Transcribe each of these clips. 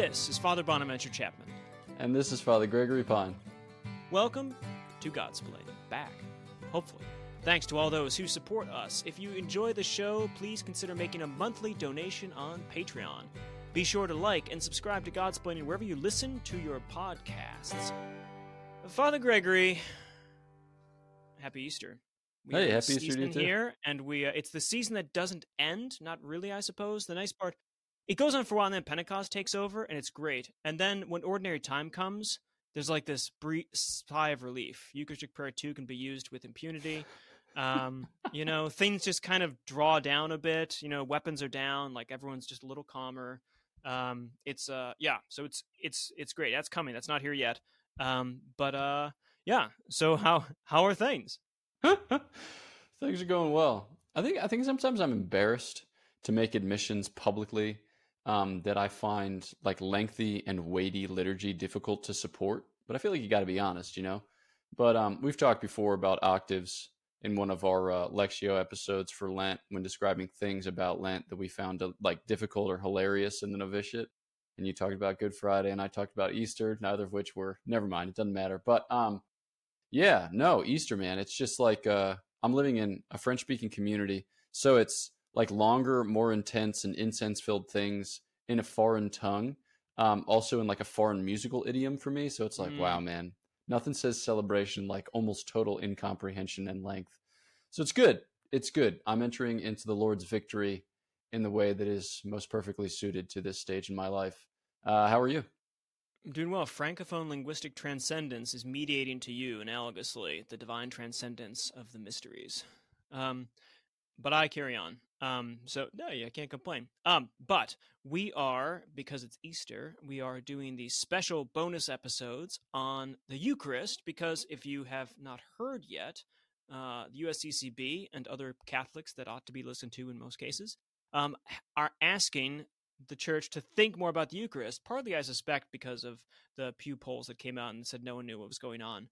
This is Father Bonaventure Chapman. And this is Father Gregory Pine. Welcome to Godsplaining. Back, hopefully. Thanks to all those who support us. If you enjoy the show, please consider making a monthly donation on Patreon. Be sure to like and subscribe to Godsplaining wherever you listen to your podcasts. Father Gregory, happy Easter. Hey, happy Easter to you too. Here, and it's the season that doesn't end, not really, I suppose. The nice part, it goes on for a while, and then Pentecost takes over, and it's great. And then when ordinary time comes, there's like this brief sigh of relief. Eucharistic prayer, too, can be used with impunity. You know, things just kind of draw down a bit. You know, weapons are down. Like, everyone's just a little calmer. So it's great. That's coming. That's not here yet. So how are things? Things are going well. I think sometimes I'm embarrassed to make admissions publicly that I find like lengthy and weighty liturgy difficult to support. But I feel like you got to be honest, you know. But we've talked before about octaves in one of our Lectio episodes for Lent when describing things about Lent that we found like difficult or hilarious in the novitiate. And you talked about Good Friday, and I talked about Easter, neither of which were, never mind, it doesn't matter. But Easter, man, it's just like I'm living in a French-speaking community, so it's like longer, more intense, and incense-filled things in a foreign tongue, also in like a foreign musical idiom for me. So it's like, Wow, man, nothing says celebration like almost total incomprehension and length. So it's good. It's good. I'm entering into the Lord's victory in the way that is most perfectly suited to this stage in my life. How are you? I'm doing well. Francophone linguistic transcendence is mediating to you analogously the divine transcendence of the mysteries. But I carry on. I can't complain. But we are, because it's Easter, we are doing these special bonus episodes on the Eucharist, because if you have not heard yet, the USCCB and other Catholics that ought to be listened to in most cases, are asking the church to think more about the Eucharist, partly, I suspect, because of the Pew polls that came out and said no one knew what was going on.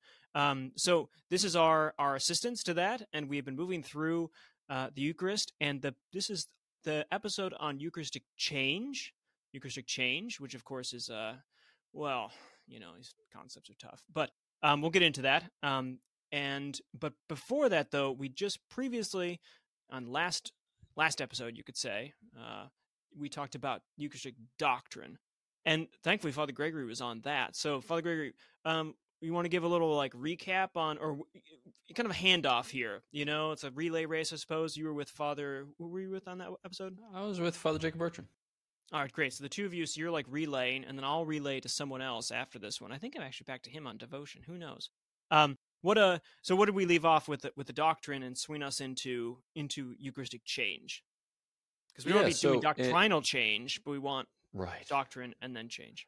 So this is our assistance to that, and we have been moving through the Eucharist, and this is the episode on Eucharistic change, which, of course, is, these concepts are tough, but we'll get into that. But before that, though, we just previously, on last episode, you could say, we talked about Eucharistic doctrine. And thankfully, Father Gregory was on that. So, Father Gregory, you want to give a little like recap on, or kind of a handoff here? You know, it's a relay race, I suppose. You were with Father, who were you with on that episode? I was with Father Jacob Bertrand. All right, great. So the two of you, so you're like relaying, and then I'll relay to someone else after this one. I think I'm actually back to him on devotion. Who knows? So what did we leave off with the doctrine and swing us into Eucharistic change? Because we don't want to be doing doctrinal change, but we want doctrine and then change.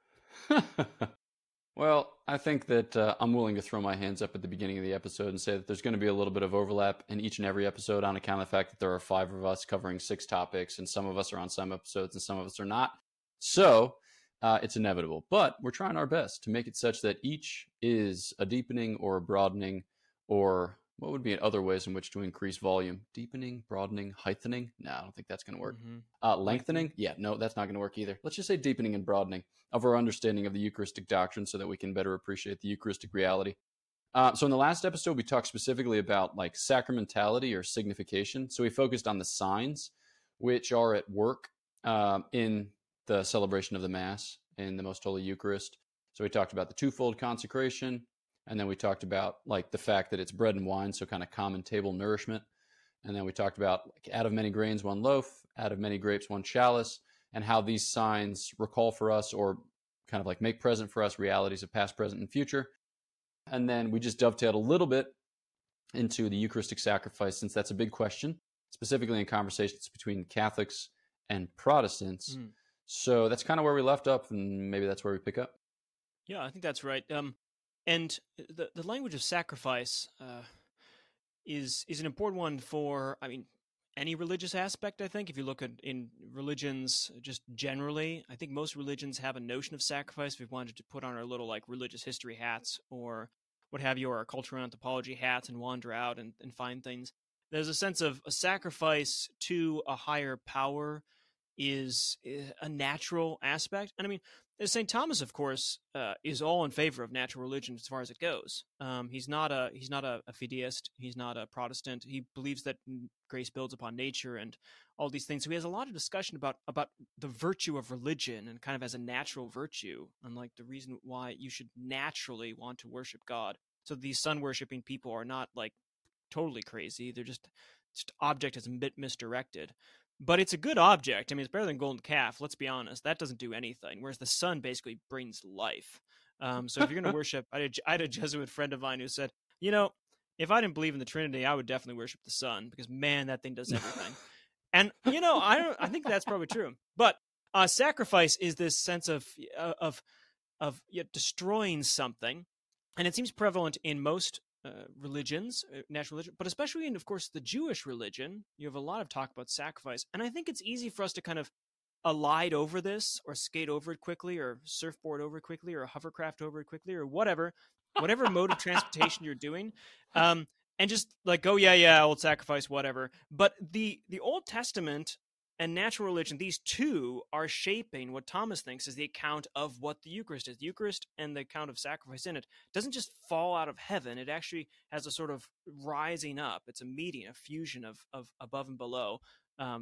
Well, I think that I'm willing to throw my hands up at the beginning of the episode and say that there's going to be a little bit of overlap in each and every episode on account of the fact that there are 5 of us covering 6 topics, and some of us are on some episodes and some of us are not. So it's inevitable, but we're trying our best to make it such that each is a deepening or a broadening, or what would be other ways in which to increase volume? Deepening, broadening, heightening? No, I don't think that's going to work. Mm-hmm. Lengthening? Yeah, no, that's not going to work either. Let's just say deepening and broadening of our understanding of the Eucharistic doctrine so that we can better appreciate the Eucharistic reality. So in the last episode, we talked specifically about like sacramentality or signification. So we focused on the signs, which are at work in the celebration of the Mass in the Most Holy Eucharist. So we talked about the twofold consecration, and then we talked about like the fact that it's bread and wine, so kind of common table nourishment. And then we talked about like, out of many grains, one loaf, out of many grapes, one chalice, and how these signs recall for us or kind of like make present for us realities of past, present, and future. And then we just dovetailed a little bit into the Eucharistic sacrifice, since that's a big question, specifically in conversations between Catholics and Protestants. Mm. So that's kind of where we left up, and maybe that's where we pick up. Yeah, I think that's right. And the language of sacrifice is an important one for, I mean, any religious aspect, I think. If you look at in religions just generally, I think most religions have a notion of sacrifice. If we've wanted to put on our little like religious history hats or what have you, or our cultural anthropology hats and wander out and find things. There's a sense of a sacrifice to a higher power is a natural aspect. And I mean, St. Thomas, of course, is all in favor of natural religion as far as it goes. He's not a fideist. He's not a Protestant. He believes that grace builds upon nature and all these things. So he has a lot of discussion about the virtue of religion and kind of as a natural virtue, and like the reason why you should naturally want to worship God. So these sun worshiping people are not like totally crazy. They're just object is a bit misdirected. But it's a good object. I mean, it's better than golden calf. Let's be honest. That doesn't do anything. Whereas the sun basically brings life. So if you're going to worship, I had a Jesuit friend of mine who said, you know, if I didn't believe in the Trinity, I would definitely worship the sun because, man, that thing does everything. And, you know, I think that's probably true. But sacrifice is this sense of destroying something. And it seems prevalent in most religions, natural religion, but especially in, of course, the Jewish religion. You have a lot of talk about sacrifice, and I think it's easy for us to kind of elide over this, or skate over it quickly, or surfboard over it quickly, or hovercraft over it quickly, or whatever mode of transportation you're doing, and just like, oh yeah, old sacrifice, whatever. But the Old Testament and natural religion, these two are shaping what Thomas thinks is the account of what the Eucharist is. The Eucharist and the account of sacrifice in it doesn't just fall out of heaven. It actually has a sort of rising up. It's a meeting, a fusion of above and below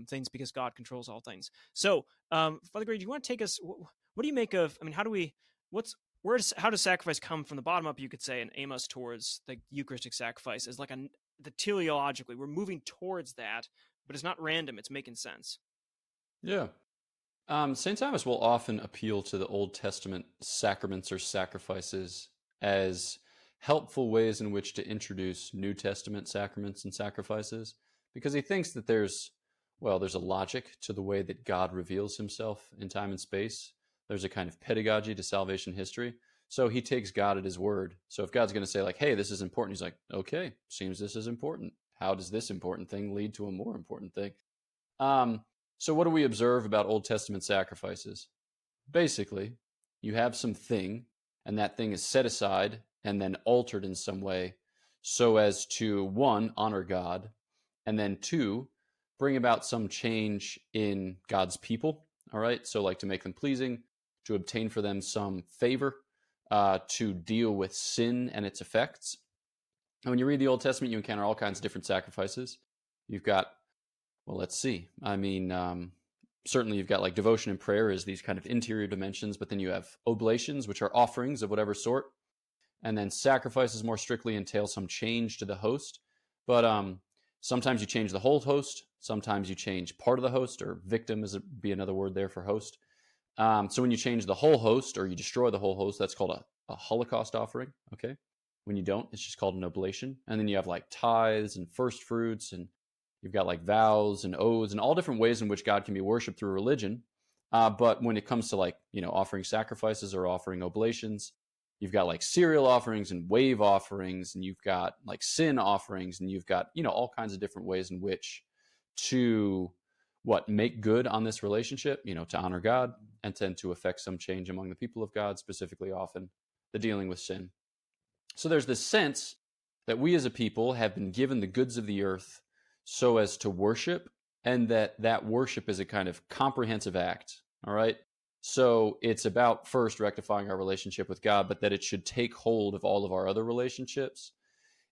things, because God controls all things. So, Father Gregory, do you want to take us? What do you make of? I mean, how does sacrifice come from the bottom up? You could say and aim us towards the Eucharistic sacrifice as like the teleologically we're moving towards that, but it's not random. It's making sense. Yeah. St. Thomas will often appeal to the Old Testament sacraments or sacrifices as helpful ways in which to introduce New Testament sacraments and sacrifices, because he thinks that there's a logic to the way that God reveals himself in time and space. There's a kind of pedagogy to salvation history. So he takes God at his word. So if God's going to say like, hey, this is important, he's like, okay, seems this is important. How does this important thing lead to a more important thing? So what do we observe about Old Testament sacrifices? Basically, you have some thing, and that thing is set aside and then altered in some way so as to, one, honor God, and then two, bring about some change in God's people, all right? So like to make them pleasing, to obtain for them some favor, to deal with sin and its effects. And when you read the Old Testament, you encounter all kinds of different sacrifices. You've got certainly you've got like devotion and prayer as these kind of interior dimensions, but then you have oblations, which are offerings of whatever sort. And then sacrifices more strictly entail some change to the host. But sometimes you change the whole host. Sometimes you change part of the host, or victim would be another word there for host. So when you change the whole host or you destroy the whole host, that's called a Holocaust offering. Okay. When you don't, it's just called an oblation. And then you have like tithes and first fruits, and you've got like vows and oaths and all different ways in which God can be worshipped through religion. But when it comes to like, you know, offering sacrifices or offering oblations, you've got like cereal offerings and wave offerings, and you've got like sin offerings, and you've got, you know, all kinds of different ways in which to make good on this relationship, you know, to honor God and tend to affect some change among the people of God, specifically often the dealing with sin. So there's this sense that we as a people have been given the goods of the earth so as to worship, and that worship is a kind of comprehensive act, all right? So it's about first rectifying our relationship with God, but that it should take hold of all of our other relationships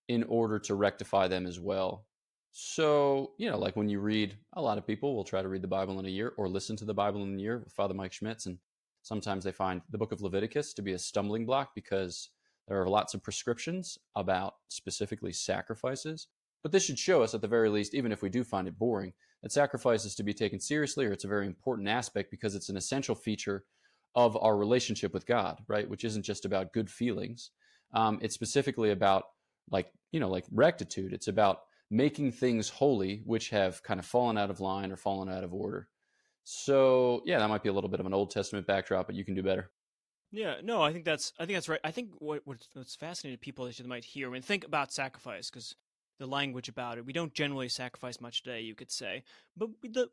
in order to rectify them as well. So, you know, like when you read, a lot of people will try to read the Bible in a year or listen to the Bible in a year with Father Mike Schmitz, and sometimes they find the book of Leviticus to be a stumbling block because there are lots of prescriptions about specifically sacrifices. But this should show us, at the very least, even if we do find it boring, that sacrifice is to be taken seriously, or it's a very important aspect because it's an essential feature of our relationship with God, right? Which isn't just about good feelings. It's specifically about like rectitude. It's about making things holy, which have kind of fallen out of line or fallen out of order. So yeah, that might be a little bit of an Old Testament backdrop, but you can do better. Yeah, no, I think that's right. I think what's fascinating to people is they might hear when think about sacrifice, because the language about it, we don't generally sacrifice much today, you could say, but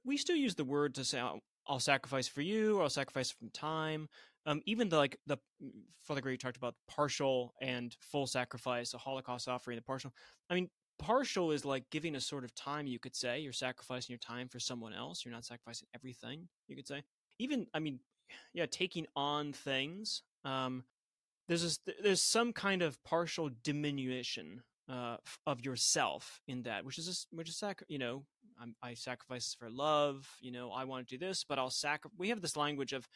we still use the word to say, I'll sacrifice for you, or I'll sacrifice from time. Even the Father Gregory talked about partial and full sacrifice, the Holocaust offering, the partial. I mean, partial is like giving a sort of time, you could say. You're sacrificing your time for someone else. You're not sacrificing everything, you could say. even, I mean, yeah, taking on things, there's some kind of partial diminution of yourself in that, I sacrifice for love, I want to do this, but I'll we have this language of,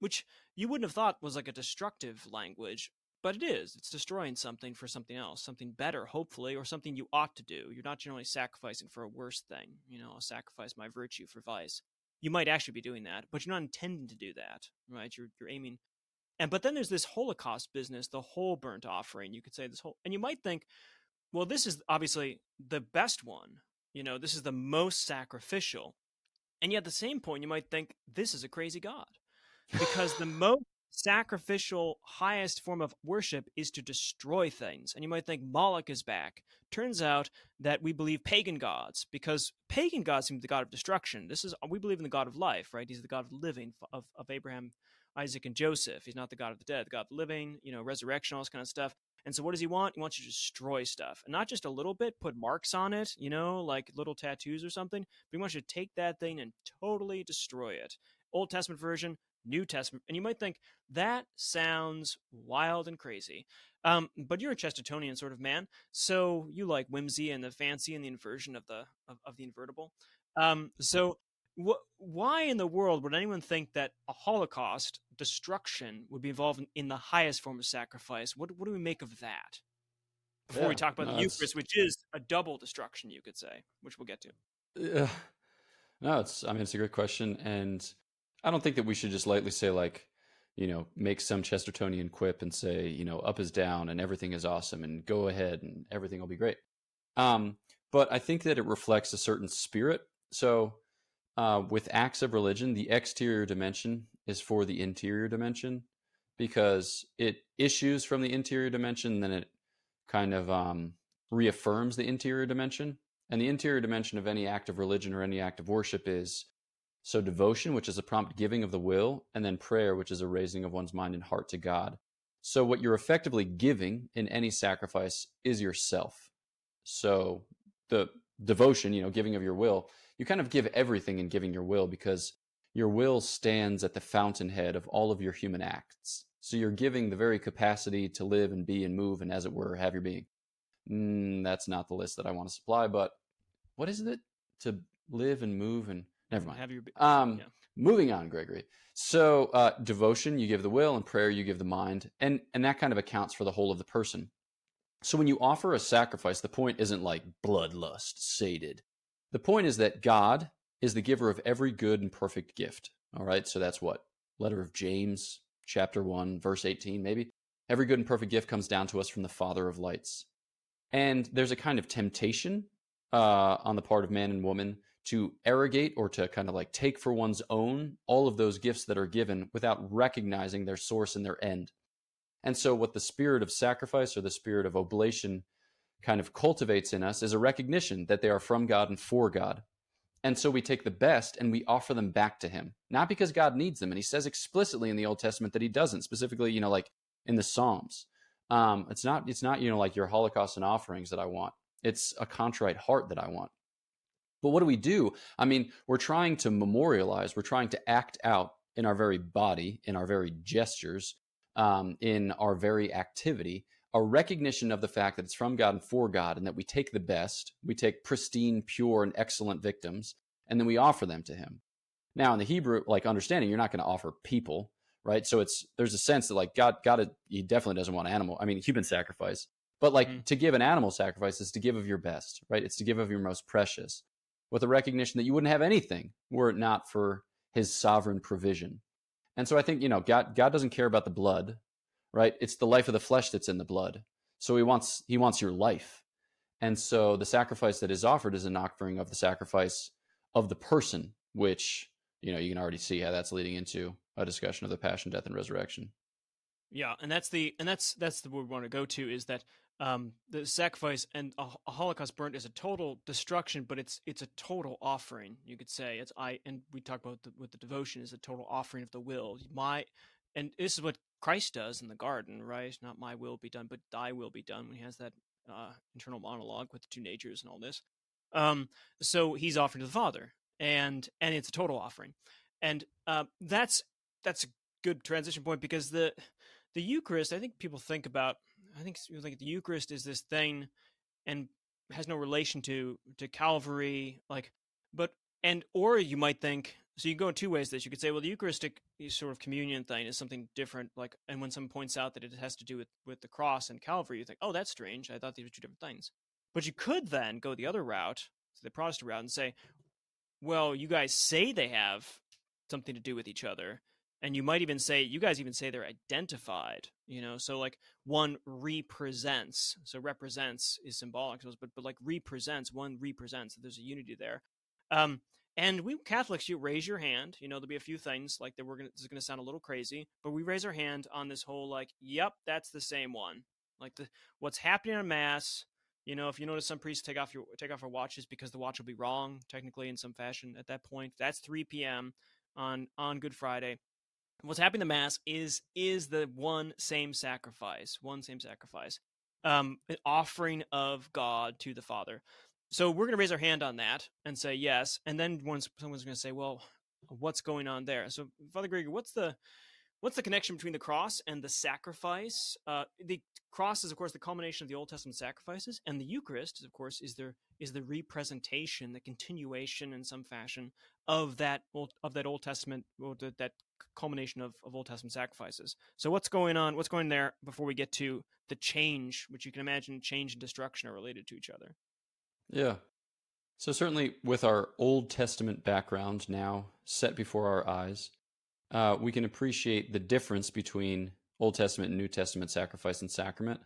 which you wouldn't have thought was like a destructive language, but it is. It's destroying something for something else, something better, hopefully, or something you ought to do. You're not generally sacrificing for a worse thing. I'll sacrifice my virtue for vice. You might actually be doing that, but you're not intending to do that, right? You're aiming. But then there's this Holocaust business, the whole burnt offering. You could say this whole, and you might think, well, this is obviously the best one. This is the most sacrificial. And yet at the same point, you might think this is a crazy God, because the most sacrificial, highest form of worship is to destroy things. And you might think Moloch is back. Turns out that we believe pagan gods, because pagan gods seem to be the God of destruction. We believe in the God of life, right? He's the God of the living, of Abraham, Isaac, and Joseph. He's not the God of the dead, the God of the living, resurrection, all this kind of stuff. And so what does he want? He wants you to destroy stuff, and not just a little bit, put marks on it, like little tattoos or something, but he wants you to take that thing and totally destroy it. Old Testament version, New Testament. And you might think that sounds wild and crazy, but you're a Chestertonian sort of man, so you like whimsy and the fancy and the inversion of the invertible. Why in the world would anyone think that a Holocaust destruction would be involved in the highest form of sacrifice? What do we make of that? Before we talk about the Eucharist, which is a double destruction, you could say, which we'll get to. It's a great question, and I don't think that we should just lightly say, make some Chestertonian quip and say, up is down and everything is awesome and go ahead and everything will be great. But I think that it reflects a certain spirit. So with acts of religion, the exterior dimension is for the interior dimension, because it issues from the interior dimension, then it kind of reaffirms the interior dimension. And the interior dimension of any act of religion or any act of worship is so devotion, which is a prompt giving of the will, and then prayer, which is a raising of one's mind and heart to God. So what you're effectively giving in any sacrifice is yourself. So the devotion, giving of your will, you kind of give everything in giving your will, because your will stands at the fountainhead of all of your human acts. So you're giving the very capacity to live and be and move and, as it were, have your being. That's not the list that I want to supply, but what is it to live and move and never mind. Moving on, Gregory. So devotion, you give the will, and prayer, you give the mind, and that kind of accounts for the whole of the person. So when you offer a sacrifice, the point isn't like bloodlust sated. The point is that God is the giver of every good and perfect gift. All right, so that's what? Letter of James, chapter 1, verse 18, maybe? Every good and perfect gift comes down to us from the Father of lights. And there's a kind of temptation on the part of man and woman to arrogate or to kind of like take for one's own all of those gifts that are given without recognizing their source and their end. And so what the spirit of sacrifice or the spirit of oblation kind of cultivates in us is a recognition that they are from God and for God. And so we take the best and we offer them back to him, not because God needs them. And he says explicitly in the Old Testament that he doesn't, specifically, like in the Psalms. It's not, like your Holocaust and offerings that I want. It's a contrite heart that I want. But what do we do? I mean, we're trying to memorialize, we're trying to act out in our very body, in our very gestures, in our very activity, a recognition of the fact that it's from God and for God, and that we take the best, we take pristine, pure, and excellent victims, and then we offer them to him. Now, in the Hebrew, understanding, you're not going to offer people, right? So there's a sense that God, he definitely doesn't want human sacrifice, but to give an animal sacrifice is to give of your best, right? It's to give of your most precious, with a recognition that you wouldn't have anything were it not for his sovereign provision. And so I think, God doesn't care about the blood, right? It's the life of the flesh that's in the blood. So he wants your life. And so the sacrifice that is offered is an offering of the sacrifice of the person, which, you can already see how that's leading into a discussion of the passion, death, and resurrection. Yeah. And that's the word we want to go to, is that the sacrifice and a Holocaust burnt is a total destruction, but it's a total offering. You could say we talk about with the devotion is a total offering of the will. And this is what Christ does in the garden, right? Not my will be done, but thy will be done, when he has that internal monologue with the two natures and all this. So he's offering to the Father, and it's a total offering. And that's a good transition point, because the Eucharist, I think people think about, the Eucharist is this thing and has no relation to Calvary, or you might think, so you go in two ways this. You could say, well, the Eucharistic sort of communion thing is something different, and when someone points out that it has to do with the cross and Calvary, you think, oh, that's strange. I thought these were two different things. But you could then go the other route, the Protestant route, and say, well, you guys say they have something to do with each other. And you might even say, you guys even say they're identified, so one represents, so represents is symbolic, but represents, one represents, so there's a unity there. And we Catholics, you raise your hand, there'll be a few things that this is going to sound a little crazy, but we raise our hand on this whole, yep, that's the same one. What's happening on Mass, if you notice some priests take off our watches because the watch will be wrong, technically in some fashion at that point, that's 3 p.m. on Good Friday. What's happening in the Mass is the one same sacrifice, an offering of God to the Father. So we're going to raise our hand on that and say yes. And then once someone's going to say, well, what's going on there? So Father Gregory, what's the connection between the cross and the sacrifice? The cross is, of course, the culmination of the Old Testament sacrifices, and the Eucharist, of course, is the representation, the continuation in some fashion of that Old Testament, or that culmination of Old Testament sacrifices. So what's going on? What's going there before we get to the change, which you can imagine change and destruction are related to each other? Yeah. So certainly with our Old Testament background now set before our eyes, we can appreciate the difference between Old Testament and New Testament sacrifice and sacrament.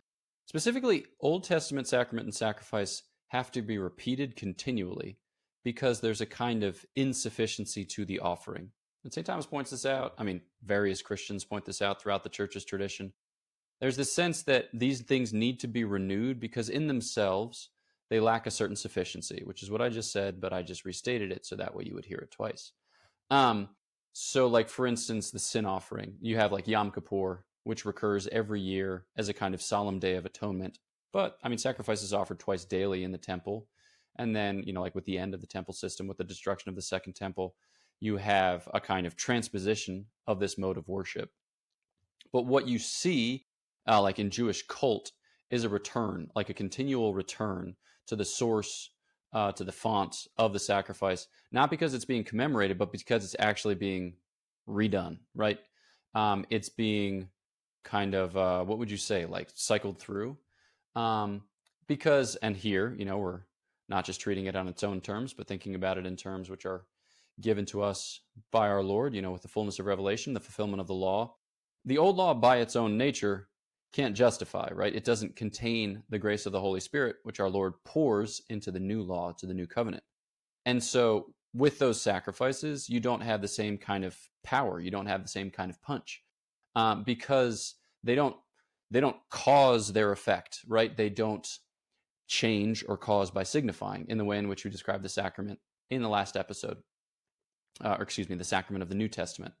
Specifically, Old Testament sacrament and sacrifice have to be repeated continually because there's a kind of insufficiency to the offering. And St. Thomas points this out. Various Christians point this out throughout the church's tradition. There's this sense that these things need to be renewed because in themselves, they lack a certain sufficiency, which is what I just said, but I just restated it so that way you would hear it twice. For instance, the sin offering. You have Yom Kippur, which recurs every year as a kind of solemn day of atonement. But, sacrifice is offered twice daily in the temple. And then, with the end of the temple system, with the destruction of the Second Temple, you have a kind of transposition of this mode of worship. But what you see, in Jewish cult, is a return, a continual return to the source, to the font of the sacrifice, not because it's being commemorated, but because it's actually being redone, right? It's being kind of, cycled through. Because, and here, we're not just treating it on its own terms, but thinking about it in terms which are given to us by our Lord, with the fullness of revelation, the fulfillment of the law. The old law by its own nature can't justify, right? It doesn't contain the grace of the Holy Spirit, which our Lord pours into the new law, to the new covenant. And so with those sacrifices, you don't have the same kind of power. You don't have the same kind of punch, because they don't cause their effect, right? They don't change or cause by signifying in the way in which we described the sacrament in the last episode, the sacrament of the New Testament.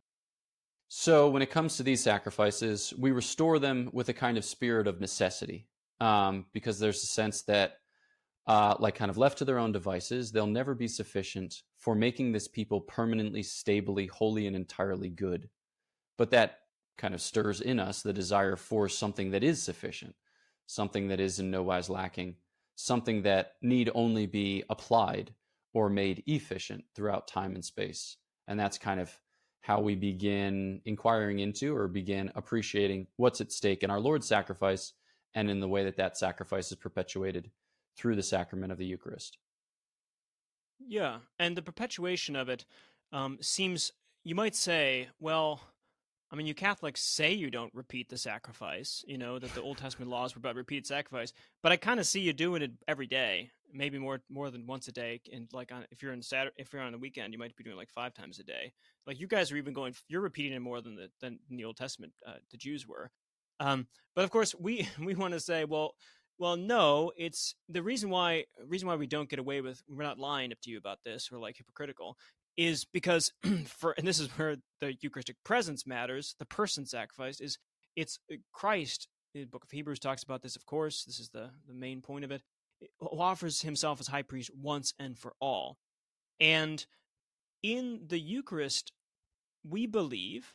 So when it comes to these sacrifices, we restore them with a kind of spirit of necessity, because there's a sense that, kind of left to their own devices, they'll never be sufficient for making this people permanently, stably, wholly, and entirely good. But that kind of stirs in us the desire for something that is sufficient, something that is in no wise lacking, something that need only be applied or made efficient throughout time and space. And that's kind of how we begin inquiring into or begin appreciating what's at stake in our Lord's sacrifice and in the way that sacrifice is perpetuated through the sacrament of the Eucharist. Yeah, and the perpetuation of it seems, you might say, well, you Catholics say you don't repeat the sacrifice, that the Old Testament laws were about repeated sacrifice, but I kind of see you doing it every day, maybe more than once a day. And if you're on the weekend, you might be doing 5 times a day. You guys are even going, you're repeating it more than in the Old Testament, the Jews were. But of course we want to say, well, no, it's the reason why we don't get away with, we're not lying up to you about this, we're hypocritical, is because and this is where the Eucharistic presence matters, the person sacrificed is, it's Christ. The book of Hebrews talks about this, of course, this is the main point of it, who offers himself as high priest once and for all. And in the Eucharist, we believe,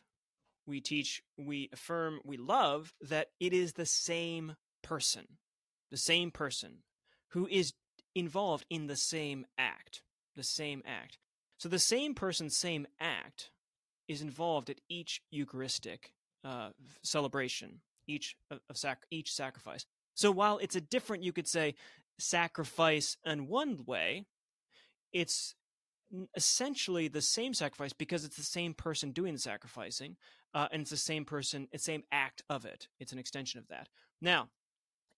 we teach, we affirm, we love that it is the same person who is involved in the same act, the same act. So the same person, same act is involved at each Eucharistic celebration, each sacrifice. So while it's a different, you could say, sacrifice in one way, it's essentially the same sacrifice because it's the same person doing the sacrificing, and it's the same person, it's the same act of it. It's an extension of that. Now,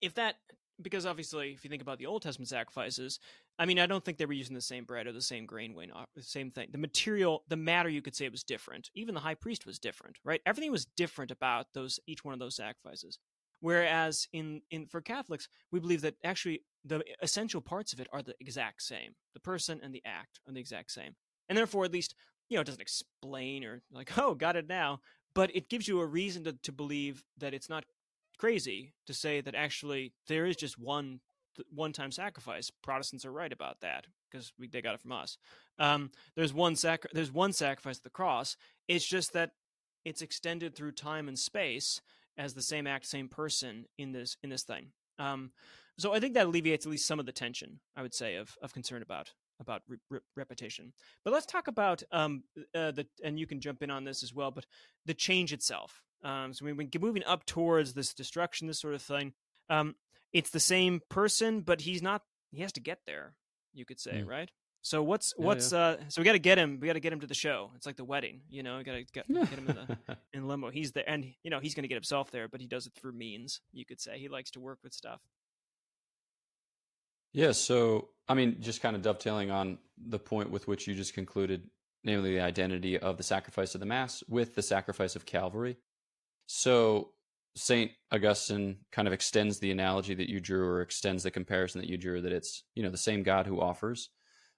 if that, because obviously, if you think about the Old Testament sacrifices, I mean, I don't think they were using the same bread or the same grain, the same thing. The material, the matter, you could say, was different. Even the high priest was different, right? Everything was different about those, each one of those sacrifices. Whereas for Catholics, we believe that actually the essential parts of it are the exact same. The person and the act are the exact same. And therefore, at least, you know, it doesn't explain or like, oh, got it now. But it gives you a reason to believe that it's not crazy to say that actually there is just one-time sacrifice. Protestants are right about that because they got it from us. There's one sacrifice at the cross. It's just that it's extended through time and space as the same act, same person in this thing. So I think that alleviates at least some of the tension, I would say, of concern about repetition. But let's talk about and you can jump in on this as well, but the change itself. So when we're moving up towards this destruction, this sort of thing, it's the same person, but he has to get there, you could say, right? So so we got to get him to the show. It's like the wedding, you know, we got to get him in limbo. He's there and, you know, he's going to get himself there, but he does it through means, you could say. He likes to work with stuff. Yeah. So, I mean, just kind of dovetailing on the point with which you just concluded, namely the identity of the sacrifice of the Mass with the sacrifice of Calvary. So St. Augustine kind of extends the analogy that you drew, or extends the comparison that you drew, that it's, you know, the same God who offers,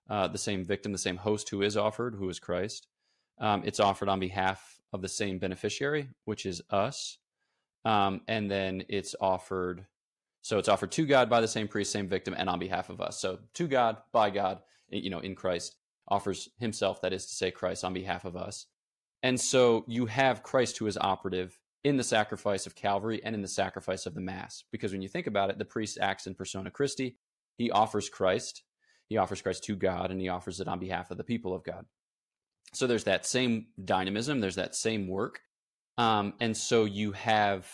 the same victim, the same host who is offered, who is Christ. It's offered on behalf of the same beneficiary, which is us. And then it's offered to God by the same priest, same victim, and on behalf of us. So to God, by God, you know, in Christ, offers himself, that is to say Christ, on behalf of us. And so you have Christ who is operative in the sacrifice of Calvary and in the sacrifice of the Mass. Because when you think about it, the priest acts in persona Christi. He offers Christ. He offers Christ to God, and he offers it on behalf of the people of God. So there's that same dynamism. There's that same work. And so you have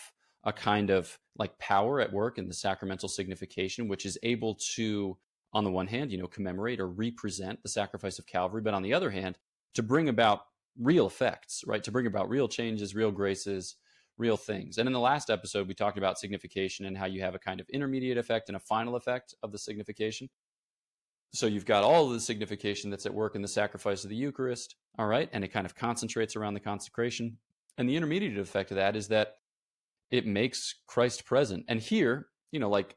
a kind of like power at work in the sacramental signification, which is able to, on the one hand, you know, commemorate or represent the sacrifice of Calvary, but on the other hand, to bring about real effects, right? To bring about real changes, real graces, real things. And in the last episode, we talked about signification and how you have a kind of intermediate effect and a final effect of the signification. So you've got all of the signification that's at work in the sacrifice of the Eucharist, all right? And it kind of concentrates around the consecration. And the intermediate effect of that is that it makes Christ present. And here, you know, like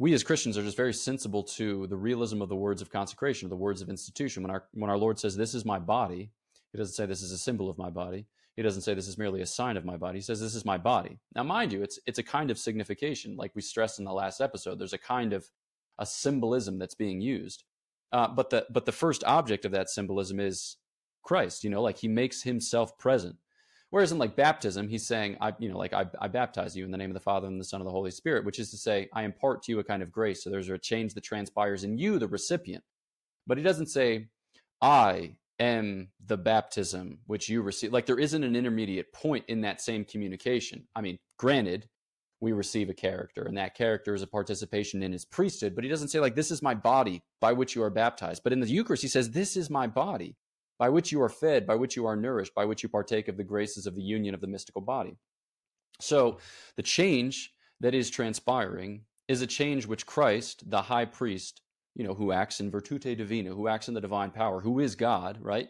we as Christians are just very sensible to the realism of the words of consecration, the words of institution. When our Lord says, "This is my body," he doesn't say this is a symbol of my body. He doesn't say this is merely a sign of my body. He says this is my body. Now, mind you, it's a kind of signification, like we stressed in the last episode. There's a kind of a symbolism that's being used, but the first object of that symbolism is Christ. You know, like he makes himself present. Whereas in like baptism, he's saying, I baptize you in the name of the Father and the Son and the Holy Spirit, which is to say, I impart to you a kind of grace. So there's a change that transpires in you, the recipient. But he doesn't say, I am the baptism which you receive. Like there isn't an intermediate point in that same communication. I mean, granted, we receive a character, and that character is a participation in his priesthood, but he doesn't say like, this is my body by which you are baptized. But in the Eucharist, he says, this is my body, by which you are fed, by which you are nourished, by which you partake of the graces of the union of the mystical body. So the change that is transpiring is a change which Christ, the high priest, you know, who acts in virtute divina, who acts in the divine power, who is God, right?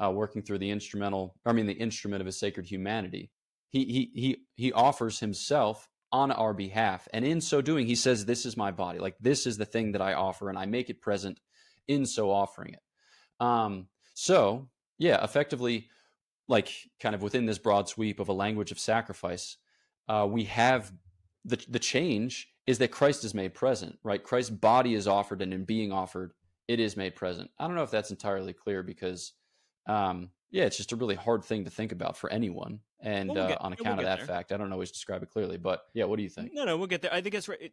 Working through the instrument of his sacred humanity. He offers himself on our behalf. And in so doing, he says, this is my body. Like this is the thing that I offer, and I make it present in so offering it. So, yeah, effectively, like kind of within this broad sweep of a language of sacrifice, we have the change is that Christ is made present, right? Christ's body is offered, and in being offered, it is made present. I don't know if that's entirely clear because Yeah, it's just a really hard thing to think about for anyone. And on account of that fact, I don't always describe it clearly, but yeah, what do you think? No, we'll get there. I think that's right.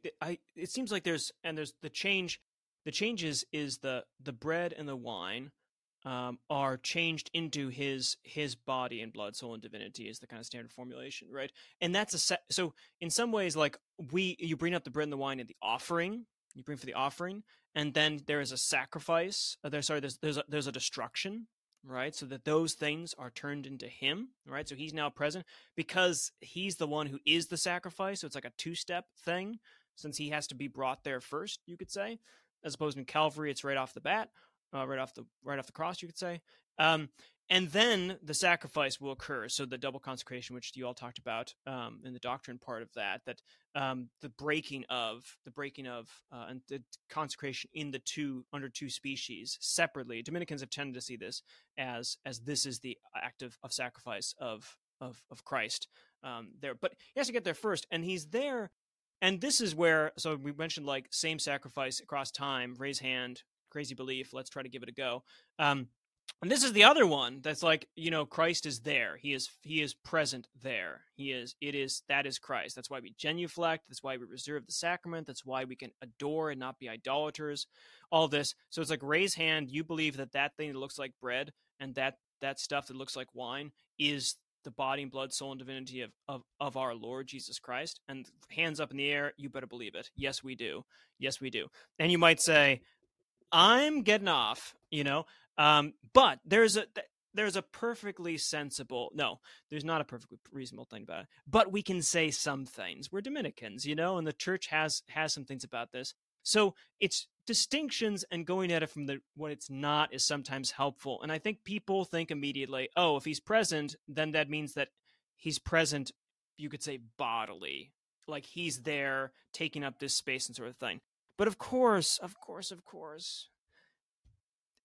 It seems like there's the change. The changes is the bread and the wine are changed into his body and blood, soul and divinity is the kind of standard formulation, right? And that's so in some ways, like you bring up the bread and the wine in the offering. You bring for the offering, and then there is a sacrifice. There's a destruction. Right, so that those things are turned into him, right? So he's now present because he's the one who is the sacrifice. So it's like a two-step thing, since he has to be brought there first, you could say, as opposed to in Calvary, it's right off the bat, right off the cross, you could say. And then the sacrifice will occur. So the double consecration, which you all talked about in the doctrine part of that the breaking of and the consecration in the under two species separately. Dominicans have tended to see this as this is the act of sacrifice of Christ there. But he has to get there first, and he's there. And this is where, so we mentioned like same sacrifice across time, raise hand, crazy belief, let's try to give it a go. And this is the other one that's like, you know, Christ is there. He is present there. That is Christ. That's why we genuflect. That's why we reserve the sacrament. That's why we can adore and not be idolaters, all this. So it's like raise hand. You believe that thing that looks like bread and that stuff that looks like wine is the body and blood, soul and divinity of our Lord Jesus Christ, and hands up in the air. You better believe it. Yes, we do. Yes, we do. And you might say, I'm getting off, you know. But there's a perfectly sensible, no, there's not a perfectly reasonable thing about it, but we can say some things. We're Dominicans, you know, and the church has some things about this. So it's distinctions, and going at it from what it's not is sometimes helpful. And I think people think immediately, oh, if he's present, then that means that he's present, you could say bodily, like he's there taking up this space and sort of thing. But of course,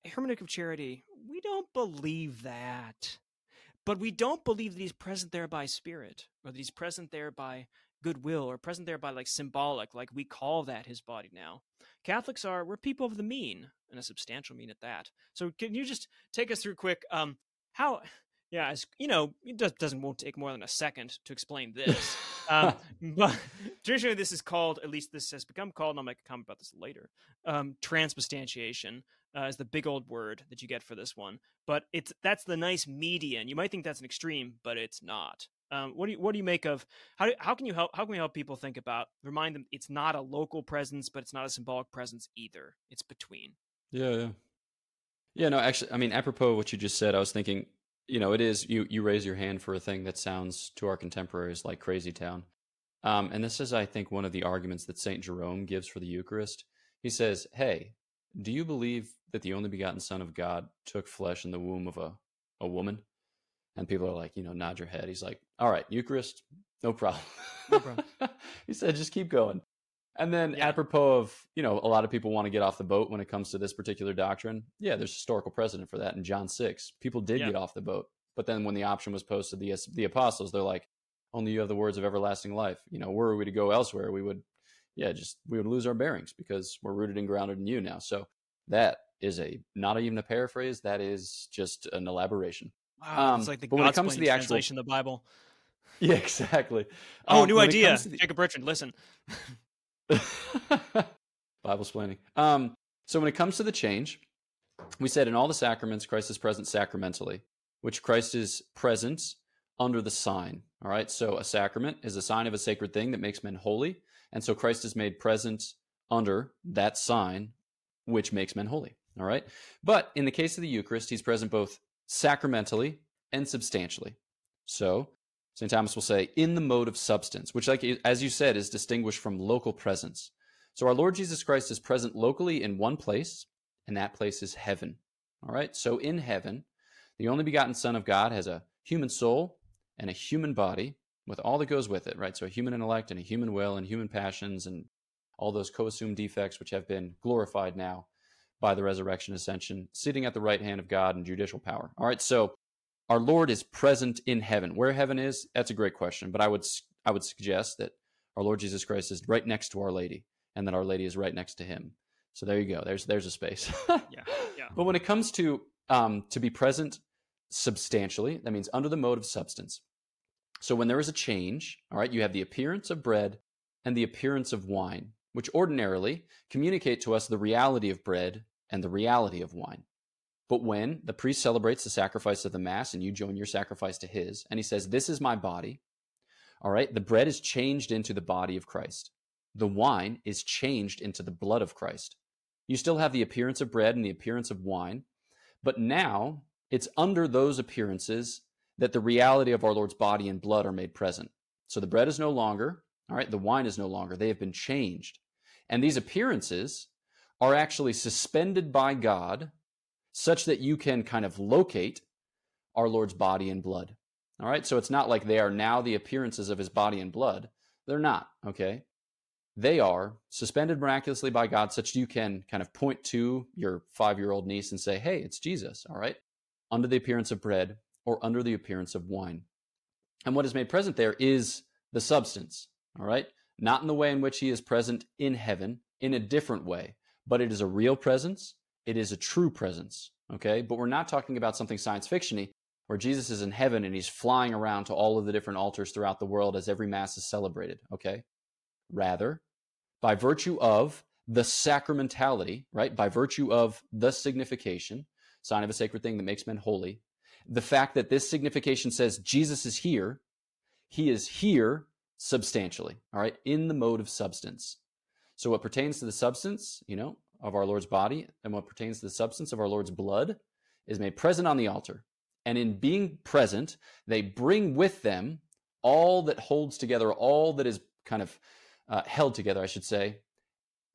hermeneutic of charity, we don't believe that, but we don't believe that he's present there by spirit, or that he's present there by goodwill, or present there by like symbolic, like we call that his body now. Catholics we're people of the mean, and a substantial mean at that. So can you just take us through quick, how, yeah, you know, it won't take more than a second to explain this. But traditionally this is called, at least this has become called, and I'll make a comment about this later, transubstantiation. Is the big old word that you get for this one, but that's the nice median. You might think that's an extreme, but it's not. What do you make of how can we help people think about, remind them it's not a local presence, but it's not a symbolic presence either. It's between. Yeah. No, actually, I mean, apropos of what you just said, I was thinking, you know, it is you raise your hand for a thing that sounds to our contemporaries like crazy town, and this is, I think, one of the arguments that St. Jerome gives for the Eucharist. He says, hey, do you believe that the only begotten Son of God took flesh in the womb of a woman? And people are like, you know, nod your head. He's like, all right, Eucharist, no problem. No problem. He said, just keep going. And then apropos of, you know, a lot of people want to get off the boat when it comes to this particular doctrine. Yeah, there's historical precedent for that in John 6. People did get off the boat. But then when the option was posed to the apostles, they're like, only you have the words of everlasting life. You know, were we to go elsewhere, we would lose our bearings because we're rooted and grounded in you now. So that is not even a paraphrase. That is just an elaboration. Wow, it's like the Godsplaining translation of the Bible. Yeah, exactly. Oh, new idea. Jacob Bertrand, listen. Bible-splaining. So when it comes to the change, we said in all the sacraments, Christ is present sacramentally, which Christ is present under the sign. All right, so a sacrament is a sign of a sacred thing that makes men holy. And so Christ is made present under that sign, which makes men holy. All right. But in the case of the Eucharist, he's present both sacramentally and substantially. So St. Thomas will say in the mode of substance, which, like, as you said, is distinguished from local presence. So our Lord Jesus Christ is present locally in one place, and that place is heaven. All right. So in heaven, the only begotten Son of God has a human soul and a human body, with all that goes with it, right? So a human intellect and a human will and human passions and all those co-assumed defects which have been glorified now by the resurrection ascension, sitting at the right hand of God in judicial power. All right, so our Lord is present in heaven. Where heaven is, that's a great question, but I would suggest that our Lord Jesus Christ is right next to Our Lady, and that Our Lady is right next to him. So there you go. There's a space. Yeah. But when it comes to be present substantially, that means under the mode of substance. So when there is a change, all right, you have the appearance of bread and the appearance of wine, which ordinarily communicate to us the reality of bread and the reality of wine. But when the priest celebrates the sacrifice of the Mass and you join your sacrifice to his, and he says, this is my body, all right, the bread is changed into the body of Christ. The wine is changed into the blood of Christ. You still have the appearance of bread and the appearance of wine, but now it's under those appearances that the reality of our Lord's body and blood are made present. So the bread is no longer, all right, the wine is no longer. They have been changed. And these appearances are actually suspended by God such that you can kind of locate our Lord's body and blood. All right, so it's not like they are now the appearances of his body and blood. They're not, okay? They are suspended miraculously by God such that you can kind of point to your 5-year-old niece and say, hey, it's Jesus, all right? Under the appearance of bread or under the appearance of wine. And what is made present there is the substance, all right? Not in the way in which he is present in heaven, in a different way, but it is a real presence. It is a true presence, okay? But we're not talking about something science fiction-y where Jesus is in heaven and he's flying around to all of the different altars throughout the world as every Mass is celebrated, okay? Rather, by virtue of the sacramentality, right? By virtue of the signification, sign of a sacred thing that makes men holy, the fact that this signification says Jesus is here, he is here substantially, all right? In the mode of substance. So what pertains to the substance, you know, of our Lord's body and what pertains to the substance of our Lord's blood is made present on the altar. And in being present, they bring with them all that holds together, all that is kind of held together, I should say,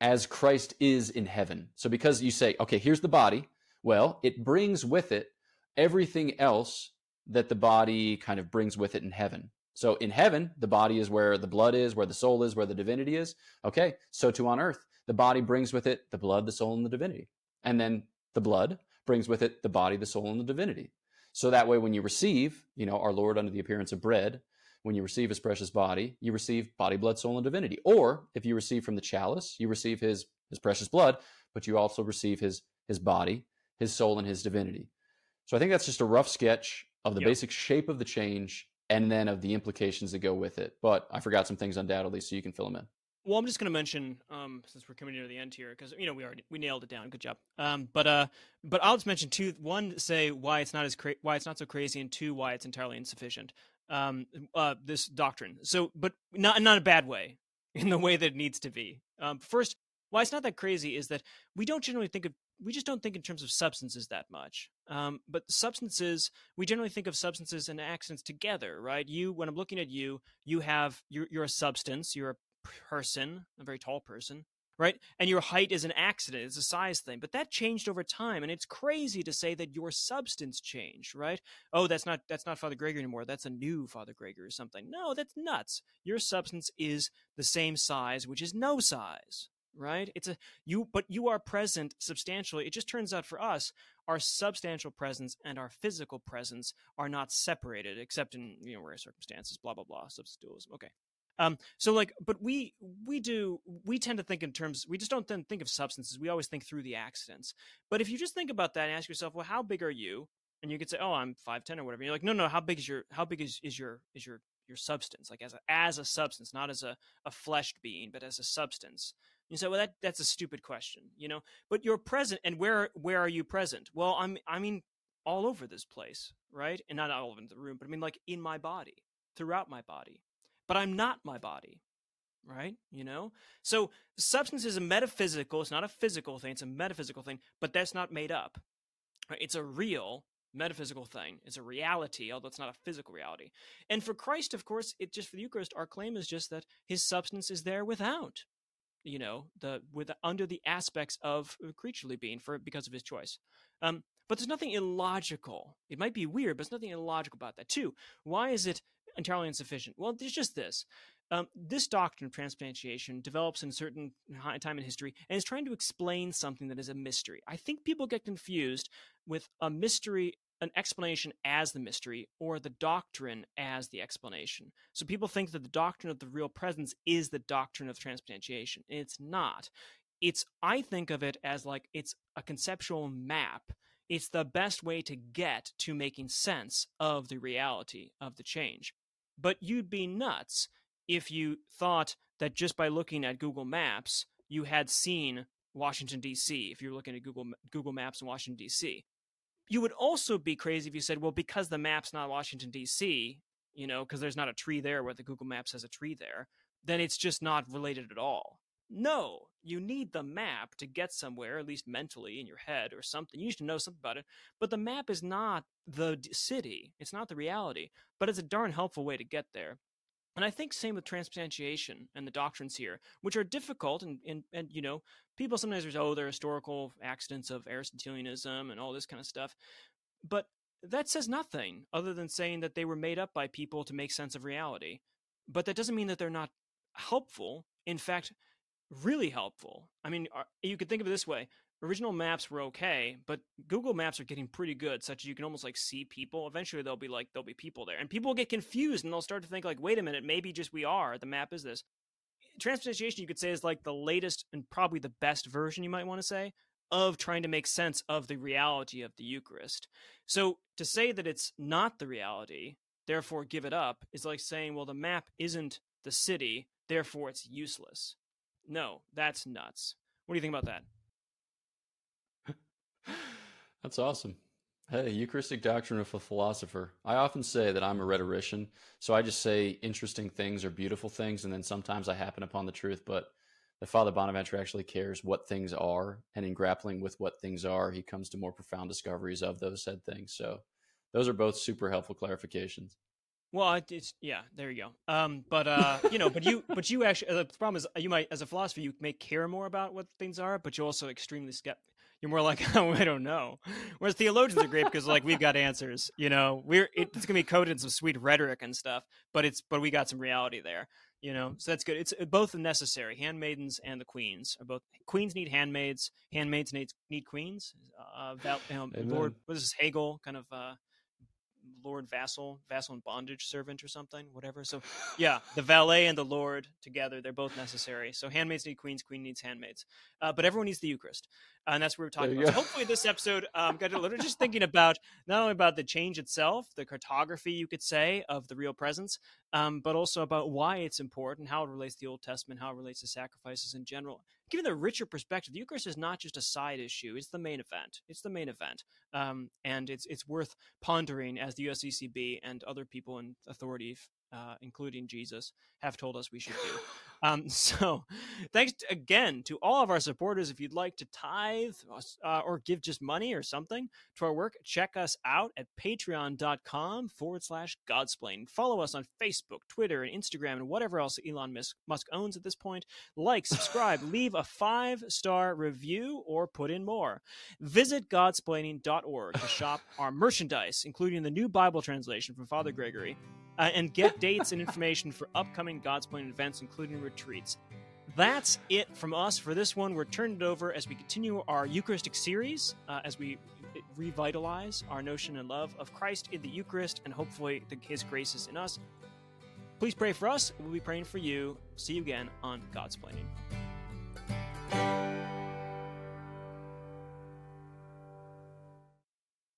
as Christ is in heaven. So because you say, okay, here's the body, well, it brings with it everything else that the body kind of brings with it in heaven. So in heaven, the body is where the blood is, where the soul is, where the divinity is. Okay, so too on earth, the body brings with it the blood, the soul, and the divinity. And then the blood brings with it the body, the soul, and the divinity. So that way when you receive, you know, our Lord under the appearance of bread, when you receive his precious body, you receive body, blood, soul, and divinity. Or if you receive from the chalice, you receive his precious blood, but you also receive his body, his soul, and his divinity. So I think that's just a rough sketch of the basic shape of the change and then of the implications that go with it. But I forgot some things undoubtedly, so you can fill them in. Well, I'm just going to mention, since we're coming near the end here, because you know we nailed it down. Good job. But I'll just mention two: one, say why it's not why it's not so crazy, and two, why it's entirely insufficient. This doctrine. So, but not a bad way, in the way that it needs to be. First, why it's not that crazy is that we don't generally think of. We just don't think in terms of substances that much. But substances, we generally think of substances and accidents together, right? You, when I'm looking at you, you have, you're a substance, you're a person, a very tall person, right? And your height is an accident, it's a size thing. But that changed over time, and it's crazy to say that your substance changed, right? Oh, that's not Father Gregory anymore, that's a new Father Gregory or something. No, that's nuts. Your substance is the same size, which is no size. Right? But you are present substantially. It just turns out for us, our substantial presence and our physical presence are not separated, except in, you know, rare circumstances, blah, blah, blah, substantive dualism. Okay. So like, but we tend to think in terms, we just don't then think of substances. We always think through the accidents. But if you just think about that and ask yourself, well, how big are you? And you could say, oh, I'm 5'10" or whatever. And you're like, no, how big is your substance? Like as a substance, not as a fleshed being, but as a substance. You say, well, that's a stupid question, you know. But you're present, and where are you present? Well, I mean, all over this place, right? And not all over the room, but I mean, like in my body, throughout my body. But I'm not my body, right? You know. So substance is a metaphysical. It's not a physical thing. It's a metaphysical thing. But that's not made up. Right? It's a real metaphysical thing. It's a reality, although it's not a physical reality. And for Christ, of course, for the Eucharist, our claim is just that his substance is there without. You know, under the aspects of creaturely being because of his choice. But there's nothing illogical. It might be weird, but there's nothing illogical about that. Two, why is it entirely insufficient? Well, there's just this. This doctrine of transplantiation develops in a certain time in history and is trying to explain something that is a mystery. I think people get confused with a mystery, an explanation as the mystery, or the doctrine as the explanation. So people think that the doctrine of the real presence is the doctrine of transplantiation. It's not. I think of it as like it's a conceptual map It's the best way to get to making sense of the reality of the change. But you'd be nuts if you thought that just by looking at Google Maps, you had seen Washington, D.C., if you're looking at Google Maps in Washington, D.C. You would also be crazy if you said, well, because the map's not Washington, D.C., you know, because there's not a tree there where the Google Maps has a tree there, then it's just not related at all. No, you need the map to get somewhere, at least mentally in your head or something. You need to know something about it. But the map is not the city. It's not the reality. But it's a darn helpful way to get there. And I think same with transubstantiation and the doctrines here, which are difficult. And you know, people sometimes say, oh, they're historical accidents of Aristotelianism and all this kind of stuff. But that says nothing other than saying that they were made up by people to make sense of reality. But that doesn't mean that they're not helpful. In fact, really helpful. I mean, you could think of it this way. Original maps were okay, but Google Maps are getting pretty good, such as you can almost like see people. Eventually, there'll be people there, and people will get confused, and they'll start to think like, wait a minute, maybe just we are. The map is this. Transubstantiation, you could say, is like the latest and probably the best version, you might want to say, of trying to make sense of the reality of the Eucharist. So to say that it's not the reality, therefore give it up, is like saying, well, the map isn't the city, therefore it's useless. No, that's nuts. What do you think about that? That's awesome. Hey, Eucharistic doctrine of a philosopher. I often say that I'm a rhetorician, so I just say interesting things or beautiful things, and then sometimes I happen upon the truth, but the Father Bonaventure actually cares what things are, and in grappling with what things are, he comes to more profound discoveries of those said things. So those are both super helpful clarifications. Well, it's, yeah, there you go. But you actually, the problem is you might, as a philosopher, you may care more about what things are, but you're also extremely skeptical. You're more like, oh, I don't know. Whereas theologians are great because like, we've got answers, you know, it's going to be coded in some sweet rhetoric and stuff, but we got some reality there, you know, so that's good. It's both necessary. Handmaidens and the queens are both, queens need handmaids, handmaids need queens. Lord, what is this, Hegel kind of, Lord vassal and bondage servant or something, whatever. So yeah, the valet and the Lord together, they're both necessary. So handmaids need queens, queen needs handmaids, but everyone needs the Eucharist. And that's what we're talking about. So hopefully this episode, we're just thinking about not only about the change itself, the cartography, you could say, of the real presence, but also about why it's important, how it relates to the Old Testament, how it relates to sacrifices in general. Given the richer perspective, the Eucharist is not just a side issue. It's the main event. And it's worth pondering, as the USCCB and other people in authority, including Jesus, have told us we should do. So thanks again to all of our supporters. If you'd like to tithe or give just money or something to our work, check us out at patreon.com/Godsplain. Follow us on Facebook, Twitter, and Instagram, and whatever else Elon Musk owns at this point. Like, subscribe, leave a 5-star review, or put in more. Visit godsplaining.org to shop our merchandise, including the new Bible translation from Father Gregory, and get dates and information for upcoming Godsplaining events, including retreats. That's it from us for this one. We're turning it over as we continue our Eucharistic series, as we revitalize our notion and love of Christ in the Eucharist, and hopefully his grace is in us. Please pray for us. We'll be praying for you. See you again on Godsplaining.